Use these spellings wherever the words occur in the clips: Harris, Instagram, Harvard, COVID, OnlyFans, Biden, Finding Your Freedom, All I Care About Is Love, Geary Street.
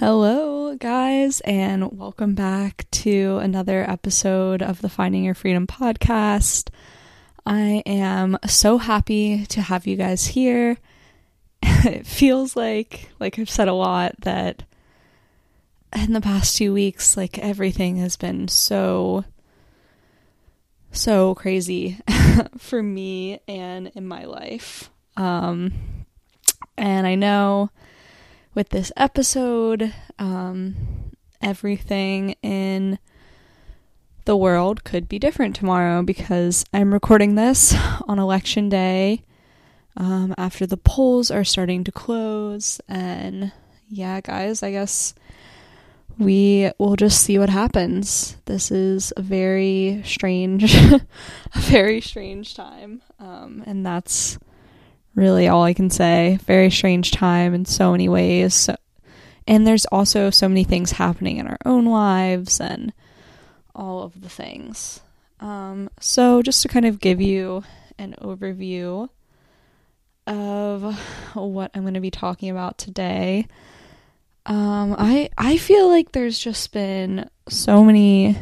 Hello, guys, and welcome back to another episode of the Finding Your Freedom podcast. I am so happy to have you guys here. It feels like I've said a lot, that in the past 2 weeks, like, everything has been so crazy for me and in my life. And I know with this episode, everything in the world could be different tomorrow because I'm recording this on election day, after the polls are starting to close. And yeah, guys, I guess we will just see what happens. This is a very strange, time. And that's really all I can say. Very strange time in so many ways. And there's also so many things happening in our own lives and all of the things. So just to kind of give you an overview of what I'm going to be talking about today. I feel like there's just been so many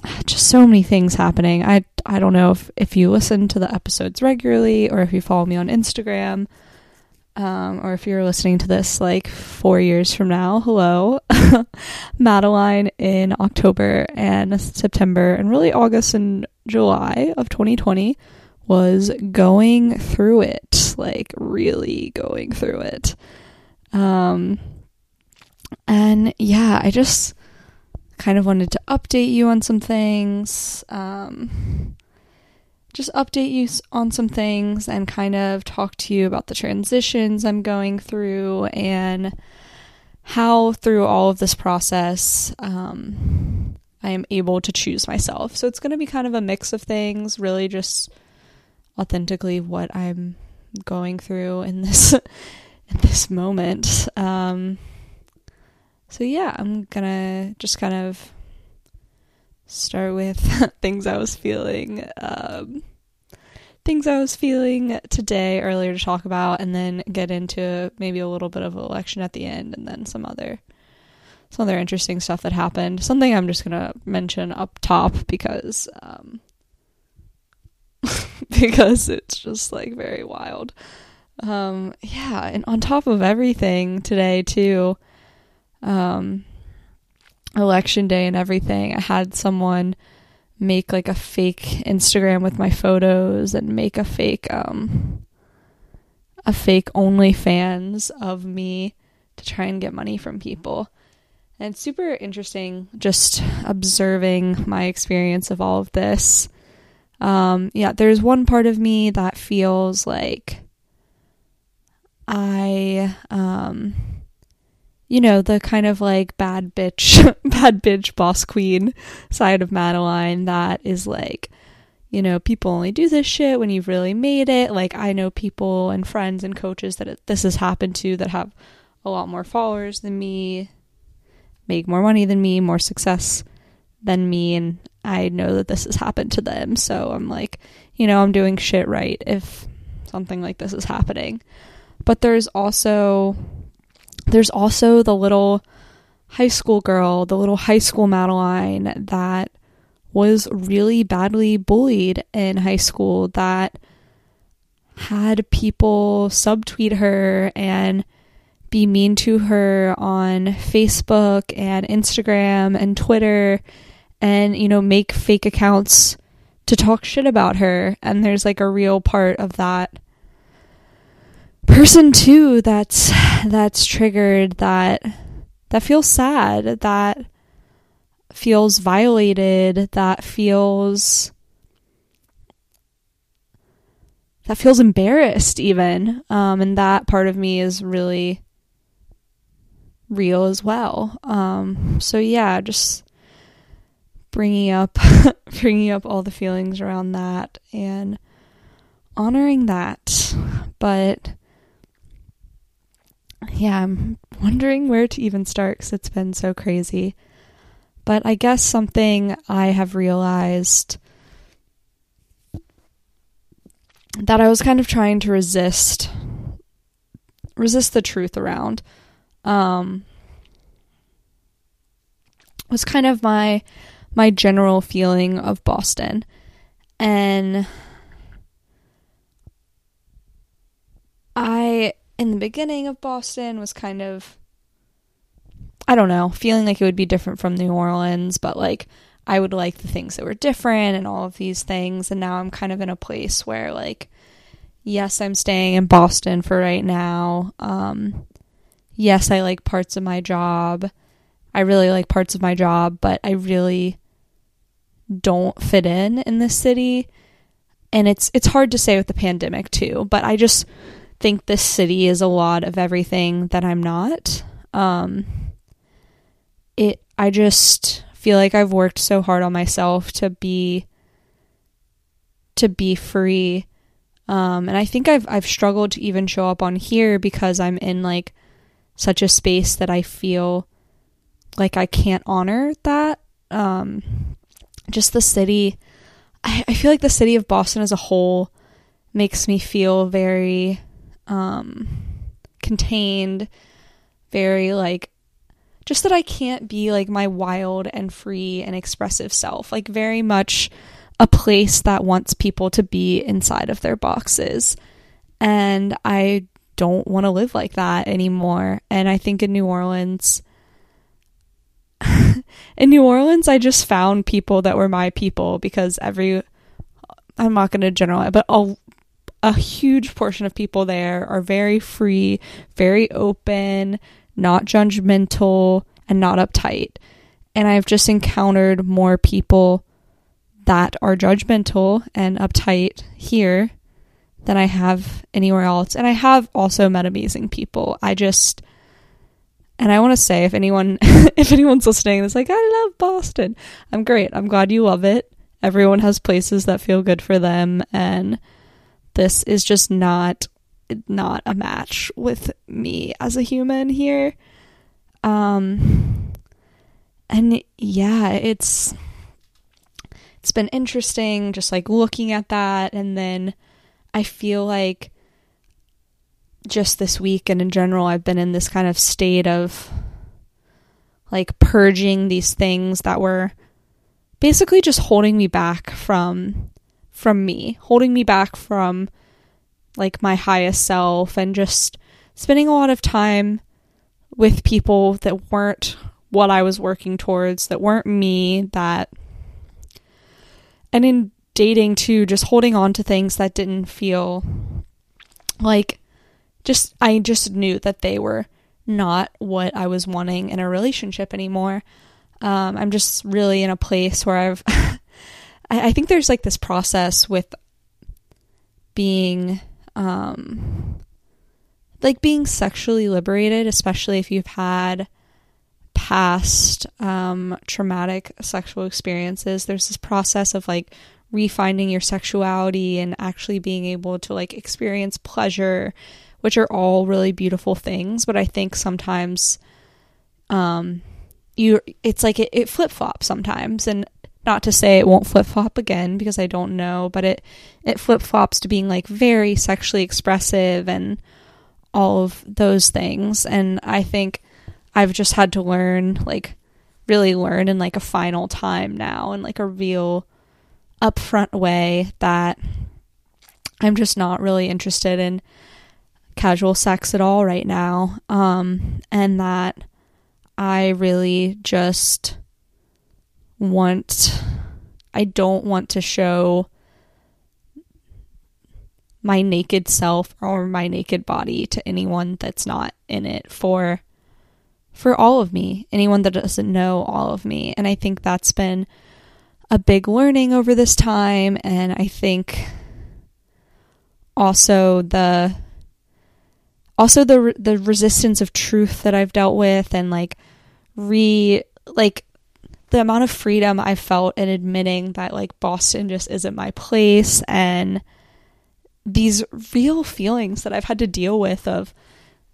things happening. I don't know if you listen to the episodes regularly or if you follow me on Instagram, or if you're listening to this like 4 years from now, hello, Madeline in October and September and really August and July of 2020 was going through it, like really going through it. And yeah, I just kind of wanted to update you on some things, and kind of talk to you about the transitions I'm going through and how through all of this process, I am able to choose myself. So it's going to be kind of a mix of things, really just authentically what I'm going through in this at this moment. So yeah, I'm gonna just kind of start with things I was feeling today, earlier to talk about, and then get into maybe a little bit of election at the end, and then some other interesting stuff that happened. Something I'm just gonna mention up top because because it's just like very wild. Yeah, and on top of everything today too, election day and everything, I had someone make like a fake Instagram with my photos and make a fake OnlyFans of me to try and get money from people. And it's super interesting just observing my experience of all of this. Yeah, there's one part of me that feels like I, you know, the kind of like bad bitch boss queen side of Madeline that is like, you know, people only do this shit when you've really made it. Like, I know people and friends and coaches that this has happened to that have a lot more followers than me, make more money than me, more success than me. And I know that this has happened to them. So I'm like, you know, I'm doing shit right if something like this is happening. But there's also the little high school girl, the little high school Madeline that was really badly bullied in high school, that had people subtweet her and be mean to her on Facebook and Instagram and Twitter and, you know, make fake accounts to talk shit about her. And there's like a real part of that person too that's triggered, that feels sad, that feels violated, that feels embarrassed even, and that part of me is really real as well. So yeah, just bringing up all the feelings around that and honoring that. But yeah, I'm wondering where to even start because it's been so crazy. But I guess something I have realized that I was kind of trying to resist the truth around, was kind of my general feeling of Boston. And I, in the beginning of Boston, was kind of, I don't know, feeling like it would be different from New Orleans, but like I would like the things that were different and all of these things. And now I'm kind of in a place where, like, yes, I'm staying in Boston for right now. Yes, I like parts of my job. I really like parts of my job, but I really don't fit in this city. And it's hard to say with the pandemic too, but I just think this city is a lot of everything that I'm not. I just feel like I've worked so hard on myself to be free. And I think I've struggled to even show up on here because I'm in like such a space that I feel like I can't honor that. Just the city, I feel like the city of Boston as a whole makes me feel very contained, very like, just that I can't be like my wild and free and expressive self, like very much a place that wants people to be inside of their boxes. And I don't want to live like that anymore. And I think in New Orleans, I just found people that were my people, because I'm not going to generalize, but a huge portion of people there are very free, very open, not judgmental, and not uptight. And I've just encountered more people that are judgmental and uptight here than I have anywhere else. And I have also met amazing people. And I want to say, if anyone's listening that's like, I love Boston, I'm great. I'm glad you love it. Everyone has places that feel good for them. And this is just not a match with me as a human here. And yeah, it's been interesting just like looking at that. And then I feel like just this week and in general, I've been in this kind of state of like purging these things that were basically just holding me back from me, holding me back from like my highest self, and just spending a lot of time with people that weren't what I was working towards, that weren't me, and in dating too, just holding on to things that didn't feel like, I just knew that they were not what I was wanting in a relationship anymore. I'm just really in a place where I think there's like this process with being, like being sexually liberated, especially if you've had past, traumatic sexual experiences. There's this process of like refinding your sexuality and actually being able to like experience pleasure, which are all really beautiful things. But I think sometimes it's like it flip-flops sometimes. And not to say it won't flip-flop again, because I don't know, but it flip-flops to being like very sexually expressive and all of those things. And I think I've just had to learn, like really learn in like a final time now, in like a real upfront way, that I'm just not really interested in casual sex at all right now, and that I really just I don't want to show my naked self or my naked body to anyone that's not in it for all of me, anyone that doesn't know all of me. And I think that's been a big learning over this time. And I think also the resistance of truth that I've dealt with, and like the amount of freedom I felt in admitting that like Boston just isn't my place, and these real feelings that I've had to deal with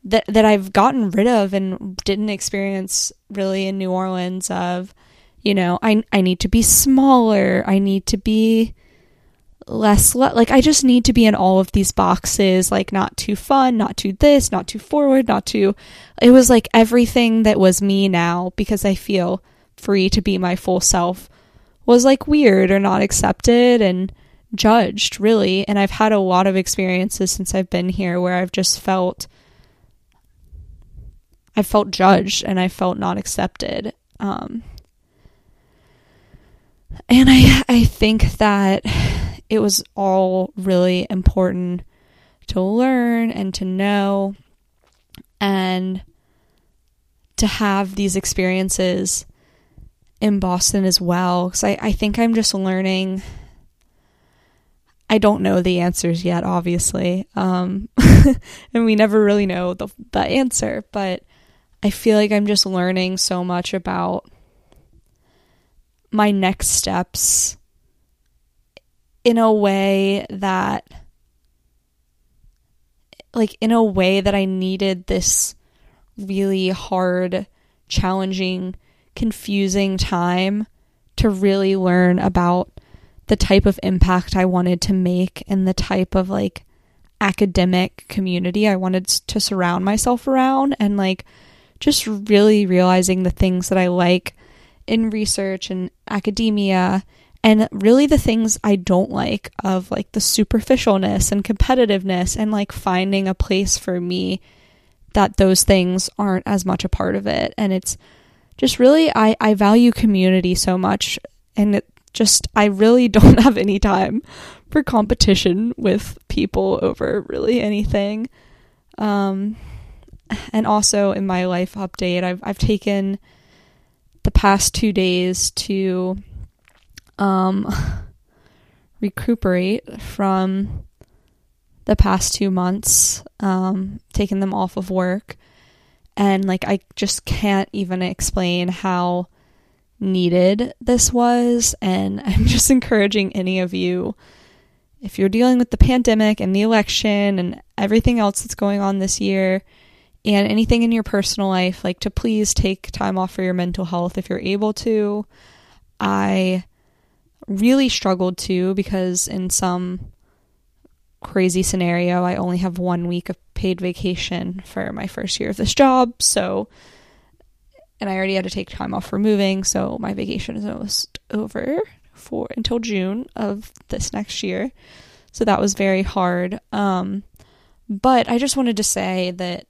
that I've gotten rid of and didn't experience really in New Orleans, of, you know, I need to be smaller, I need to be less, like I just need to be in all of these boxes, like not too fun, not too this, not too forward, not too, it was like everything that was me now, because I feel free to be my full self was like weird or not accepted and judged, really. And I've had a lot of experiences since I've been here where I've just felt, I felt judged and I felt not accepted. And I think that it was all really important to learn and to know and to have these experiences in Boston as well, because I think I'm just learning. I don't know the answers yet, obviously, and we never really know the answer, but I feel like I'm just learning so much about my next steps in a way that I needed this really hard, challenging, confusing time to really learn about the type of impact I wanted to make and the type of like academic community I wanted to surround myself around, and like just really realizing the things that I like in research and academia, and really the things I don't like, of like the superficialness and competitiveness, and like finding a place for me that those things aren't as much a part of it. And it's just really, I value community so much, and it just, I really don't have any time for competition with people over really anything. And also in my life update, I've taken the past 2 days to recuperate from the past 2 months, taking them off of work. And like, I just can't even explain how needed this was. And I'm just encouraging any of you, if you're dealing with the pandemic and the election and everything else that's going on this year, and anything in your personal life, like, to please take time off for your mental health if you're able to. I really struggled to, because in some crazy scenario, I only have 1 week of paid vacation for my first year of this job. So, and I already had to take time off for moving. So my vacation is almost over until June of this next year. So that was very hard. But I just wanted to say that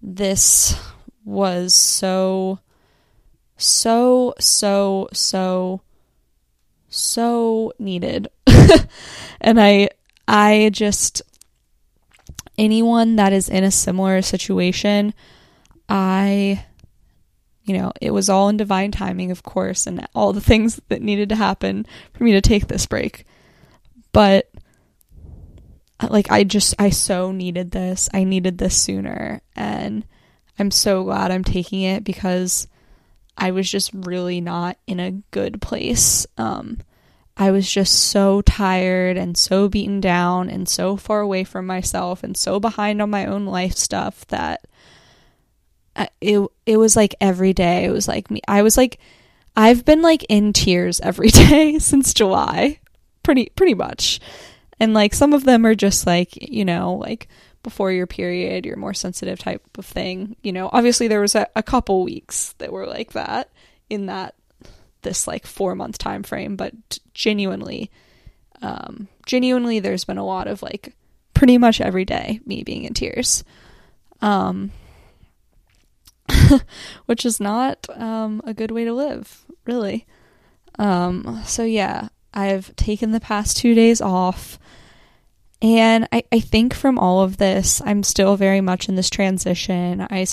this was so needed. And I just, anyone that is in a similar situation, it was all in divine timing, of course, and all the things that needed to happen for me to take this break. But like, I so needed this. I needed this sooner. And I'm so glad I'm taking it, because I was just really not in a good place. I was just so tired and so beaten down and so far away from myself and so behind on my own life stuff that it was like every day. It was like me. I was like, I've been like in tears every day since July, pretty much. And like, some of them are just like, like before your period, your more sensitive type of thing. Obviously there was a couple weeks that were like that in this like 4 month time frame, but genuinely there's been a lot of like pretty much every day me being in tears, which is not a good way to live, really. So yeah, I've taken the past 2 days off, and I think from all of this, I'm still very much in this transition. I'm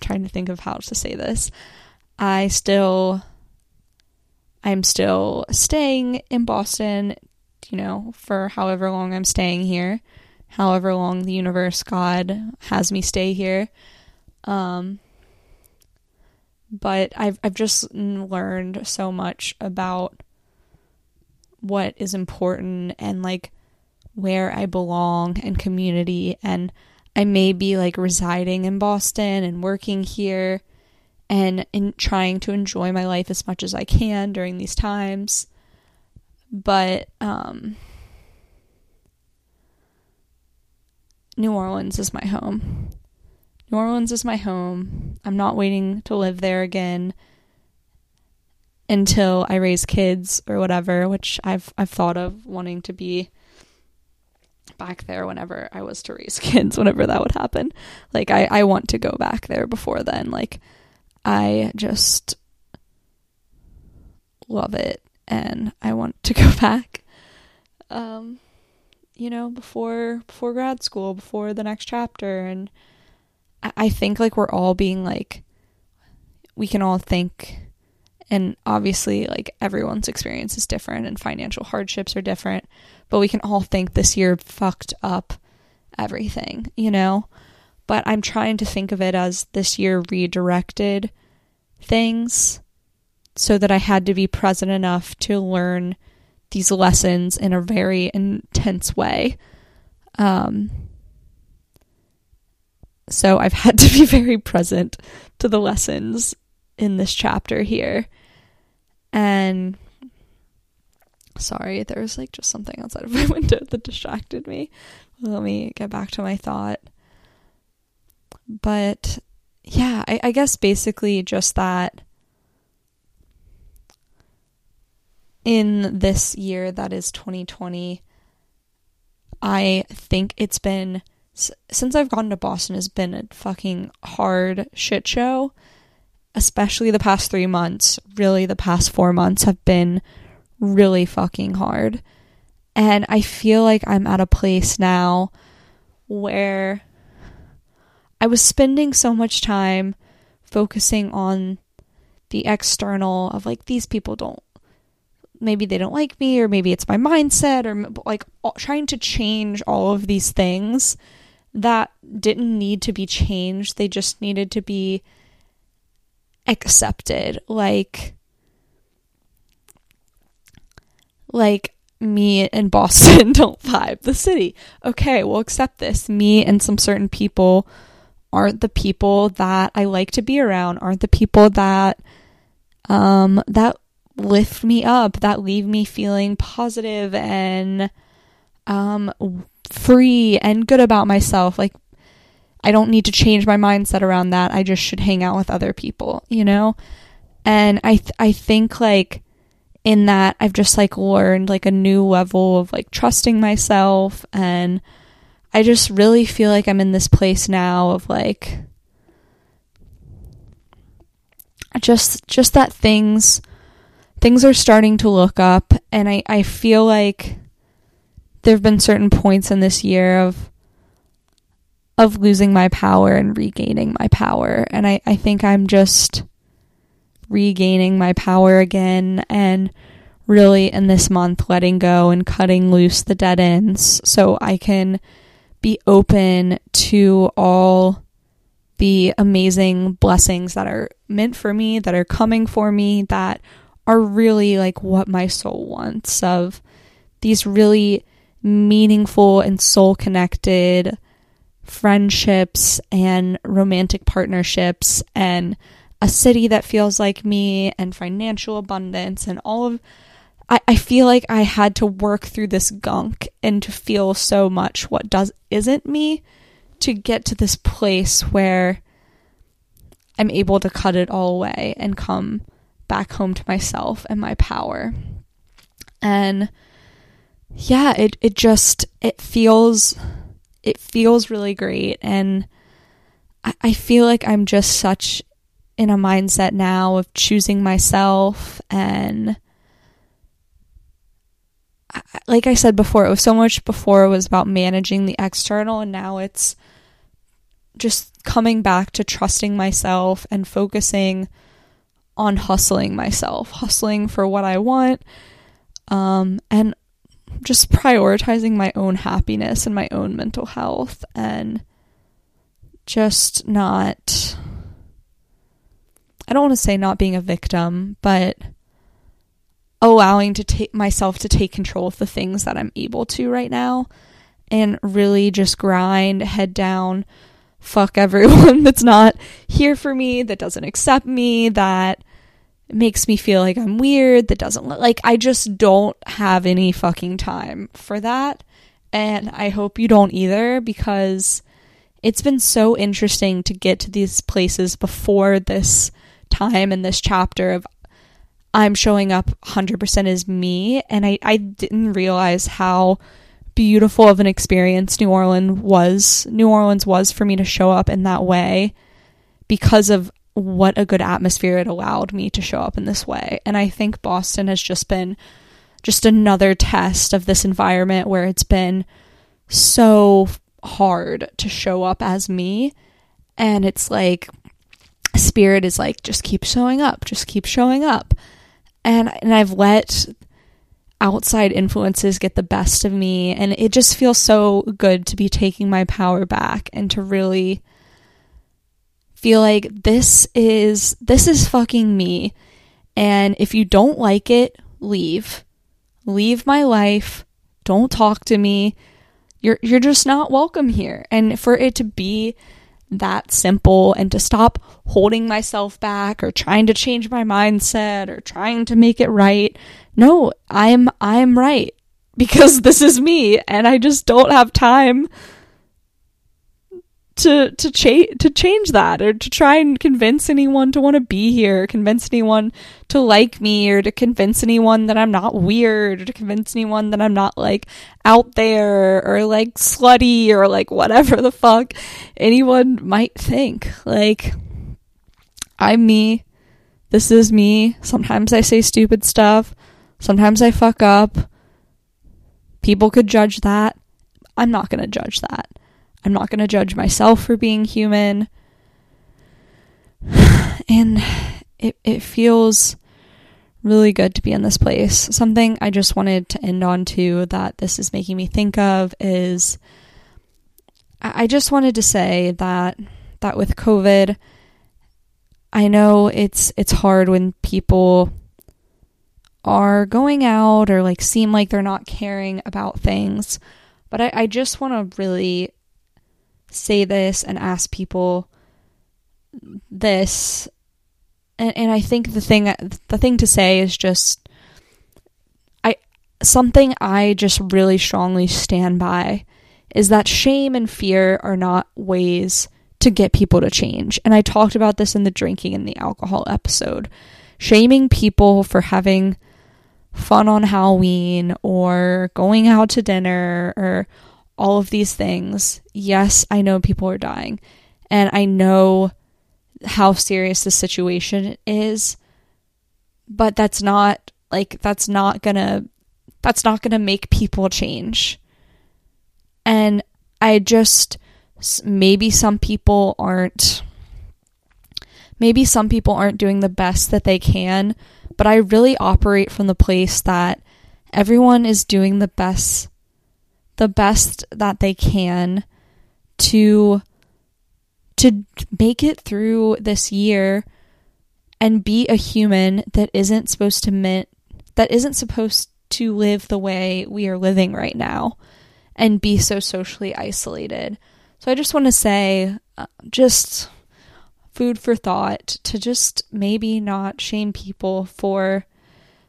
trying to think of how to say this. I'm still staying in Boston, for however long I'm staying here, however long the universe, God, has me stay here. But I've just learned so much about what is important and like where I belong and community. And I may be like residing in Boston and working here and in trying to enjoy my life as much as I can during these times. But New Orleans is my home. New Orleans is my home. I'm not waiting to live there again until I raise kids or whatever, which I've thought of wanting to be back there whenever I was to raise kids, whenever that would happen. Like, I want to go back there before then. Like, I just love it, and I want to go back, you know, before grad school, before the next chapter. And I think, like, we're all being, like, we can all think, and obviously, like, everyone's experience is different and financial hardships are different, but we can all think this year fucked up everything, you know? But I'm trying to think of it as this year redirected things so that I had to be present enough to learn these lessons in a very intense way. So I've had to be very present to the lessons in this chapter here. And sorry, there was like just something outside of my window that distracted me. Let me get back to my thought. But yeah, I guess basically just that in this year that is 2020, I think it's been, since I've gone to Boston, has been a fucking hard shit show. Especially the past 3 months, really the past 4 months have been really fucking hard. And I feel like I'm at a place now where I was spending so much time focusing on the external of like, these people don't, maybe they don't like me, or maybe it's my mindset, or like trying to change all of these things that didn't need to be changed. They just needed to be accepted. Like me and Boston don't vibe the city. Okay, we'll accept this. Me and some certain people aren't the people that I like to be around, aren't the people that that lift me up, that leave me feeling positive and free and good about myself. Like, I don't need to change my mindset around that. I just should hang out with other people, you know? And I think, like, in that, I've just, like, learned, like, a new level of, like, trusting myself. And I just really feel like I'm in this place now of, like, just that things are starting to look up. And I feel like there have been certain points in this year of losing my power and regaining my power. And I think I'm just regaining my power again, and really in this month letting go and cutting loose the dead ends so I can be open to all the amazing blessings that are meant for me, that are coming for me, that are really like what my soul wants, of these really meaningful and soul connected friendships and romantic partnerships, and a city that feels like me, and financial abundance, and all of. I feel like I had to work through this gunk and to feel so much what isn't me to get to this place where I'm able to cut it all away and come back home to myself and my power. And yeah, it feels really great. And I feel like I'm just such in a mindset now of choosing myself. And like I said before, it was so much before it was about managing the external, and now it's just coming back to trusting myself and focusing on hustling myself, hustling for what I want, and just prioritizing my own happiness and my own mental health, and just not, I don't want to say not being a victim, but allowing to myself to take control of the things that I'm able to right now, and really just grind, head down, fuck everyone that's not here for me, that doesn't accept me, that makes me feel like I'm weird, that doesn't like, I just don't have any fucking time for that. And I hope you don't either, because It's been so interesting to get to these places before this time and this chapter of I'm showing up 100% as me. And I didn't realize how beautiful of an experience New Orleans was for me to show up in that way, because of what a good atmosphere it allowed me to show up in this way. And I think Boston has just been just another test of this environment where it's been so hard to show up as me. And it's like, spirit is like, just keep showing up, just keep showing up. And I've let outside influences get the best of me. And it just feels so good to be taking my power back and to really feel like this is fucking me. And if you don't like it, leave my life. Don't talk to me. You're just not welcome here. And for it to be that simple, and to stop holding myself back or trying to change my mindset or trying to make it right. No, I'm right, because this is me, and I just don't have time to change that, or to try and convince anyone to want to be here, or convince anyone to like me, or to convince anyone that I'm not weird, or to convince anyone that I'm not like out there or like slutty or like whatever the fuck anyone might think. Like, I'm me. This is me. Sometimes I say stupid stuff. Sometimes I fuck up. People could judge that. I'm not going to judge that. I'm not going to judge myself for being human. And it feels really good to be in this place. Something I just wanted to end on too, that this is making me think of, is I just wanted to say that with COVID, I know it's hard when people are going out or like seem like they're not caring about things. But I just want to really say this and ask people this, and I think the thing to say is just something I just really strongly stand by is that shame and fear are not ways to get people to change. And I talked about this in the drinking and the alcohol episode. Shaming people for having fun on Halloween or going out to dinner or all of these things. Yes, I know people are dying, and I know how serious the situation is, but that's not gonna make people change. And I just, maybe some people aren't doing the best that they can, but I really operate from the place that everyone is doing the best that they can to make it through this year and be a human that isn't supposed to live the way we are living right now and be so socially isolated. So I just want to say, just food for thought, to just maybe not shame people for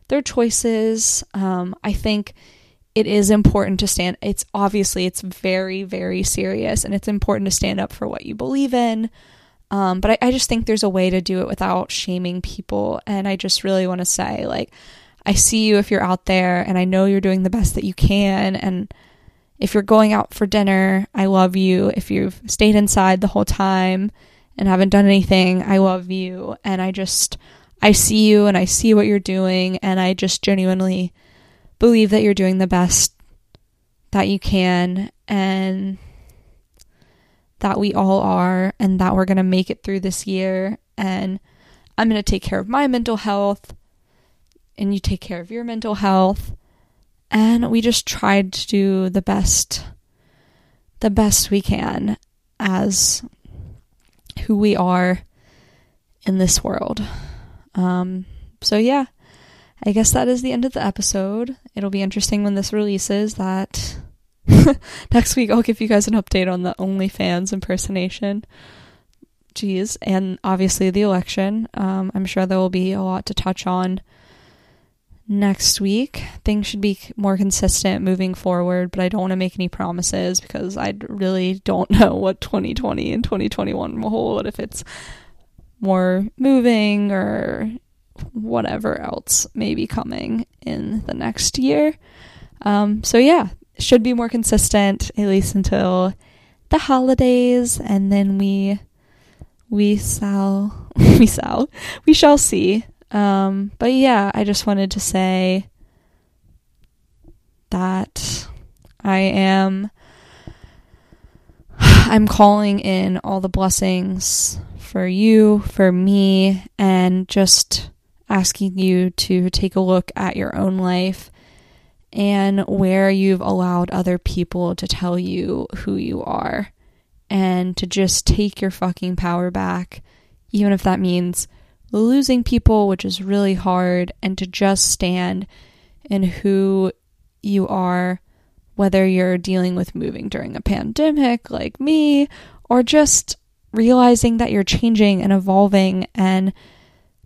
their choices. I think it is important to stand. It's obviously, it's very, very serious, and it's important to stand up for what you believe in. But I just think there's a way to do it without shaming people. And I just really want to say, like, I see you if you're out there, and I know you're doing the best that you can. And if you're going out for dinner, I love you. If you've stayed inside the whole time and haven't done anything, I love you. And I see you, and I see what you're doing. And I just genuinely believe that you're doing the best that you can, and that we all are, and that we're going to make it through this year. And I'm going to take care of my mental health, and you take care of your mental health. And we just tried to do the best we can as who we are in this world. So yeah, I guess that is the end of the episode. It'll be interesting when this releases that next week I'll give you guys an update on the OnlyFans impersonation. Jeez. And obviously the election. I'm sure there will be a lot to touch on next week. Things should be more consistent moving forward, but I don't want to make any promises because I really don't know what 2020 and 2021 will hold, if it's more moving or whatever else may be coming in the next year. So yeah, should be more consistent, at least until the holidays, and then we shall see. But yeah, I just wanted to say that I'm calling in all the blessings for you, for me, and just asking you to take a look at your own life and where you've allowed other people to tell you who you are, and to just take your fucking power back, even if that means losing people, which is really hard, and to just stand in who you are, whether you're dealing with moving during a pandemic like me, or just realizing that you're changing and evolving and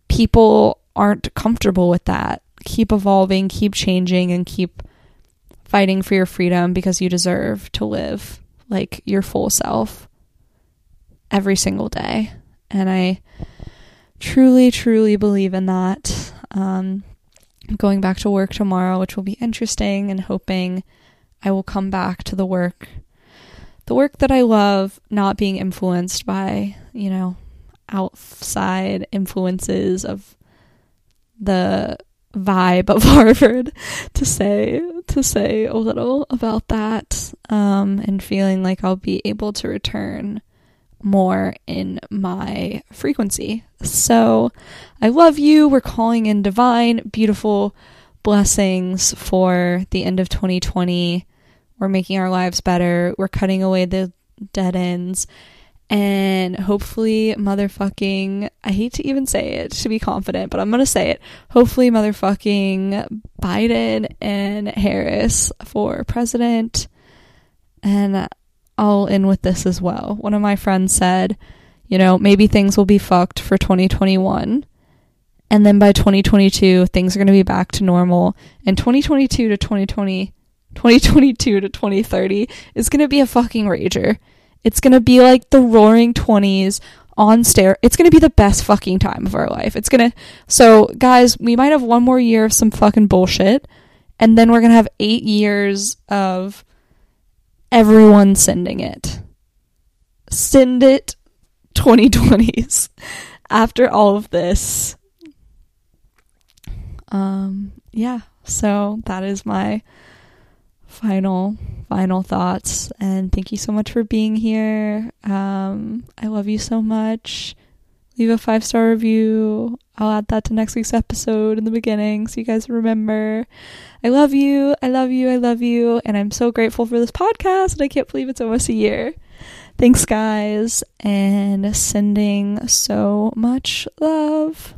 people aren't comfortable with that. Keep evolving, keep changing, and keep fighting for your freedom, because you deserve to live like your full self every single day. And I truly, truly believe in that. I'm going back to work tomorrow, which will be interesting, and hoping I will come back to the work that I love, not being influenced by, outside influences of the vibe of Harvard, to say a little about that, and feeling like I'll be able to return more in my frequency. So I love you. We're calling in divine, beautiful blessings for the end of 2020. We're making our lives better. We're cutting away the dead ends. And hopefully motherfucking, I hate to even say it to be confident, but I'm going to say it. Hopefully motherfucking Biden and Harris for president. And I'll end with this as well. One of my friends said, maybe things will be fucked for 2021. And then by 2022, things are going to be back to normal. And 2022 to 2030 is going to be a fucking rager. It's going to be like the roaring 20s on steroids. It's going to be the best fucking time of our life. So guys, we might have one more year of some fucking bullshit, and then we're going to have 8 years of everyone sending it. Send it 2020s after all of this. Yeah, so that is my final thoughts, and thank you so much for being here. I love you so much. Leave a 5-star review. I'll add that to next week's episode in the beginning so you guys remember. I love you, I love you, I love you, and I'm so grateful for this podcast, and I can't believe it's almost a year. Thanks guys, and sending so much love.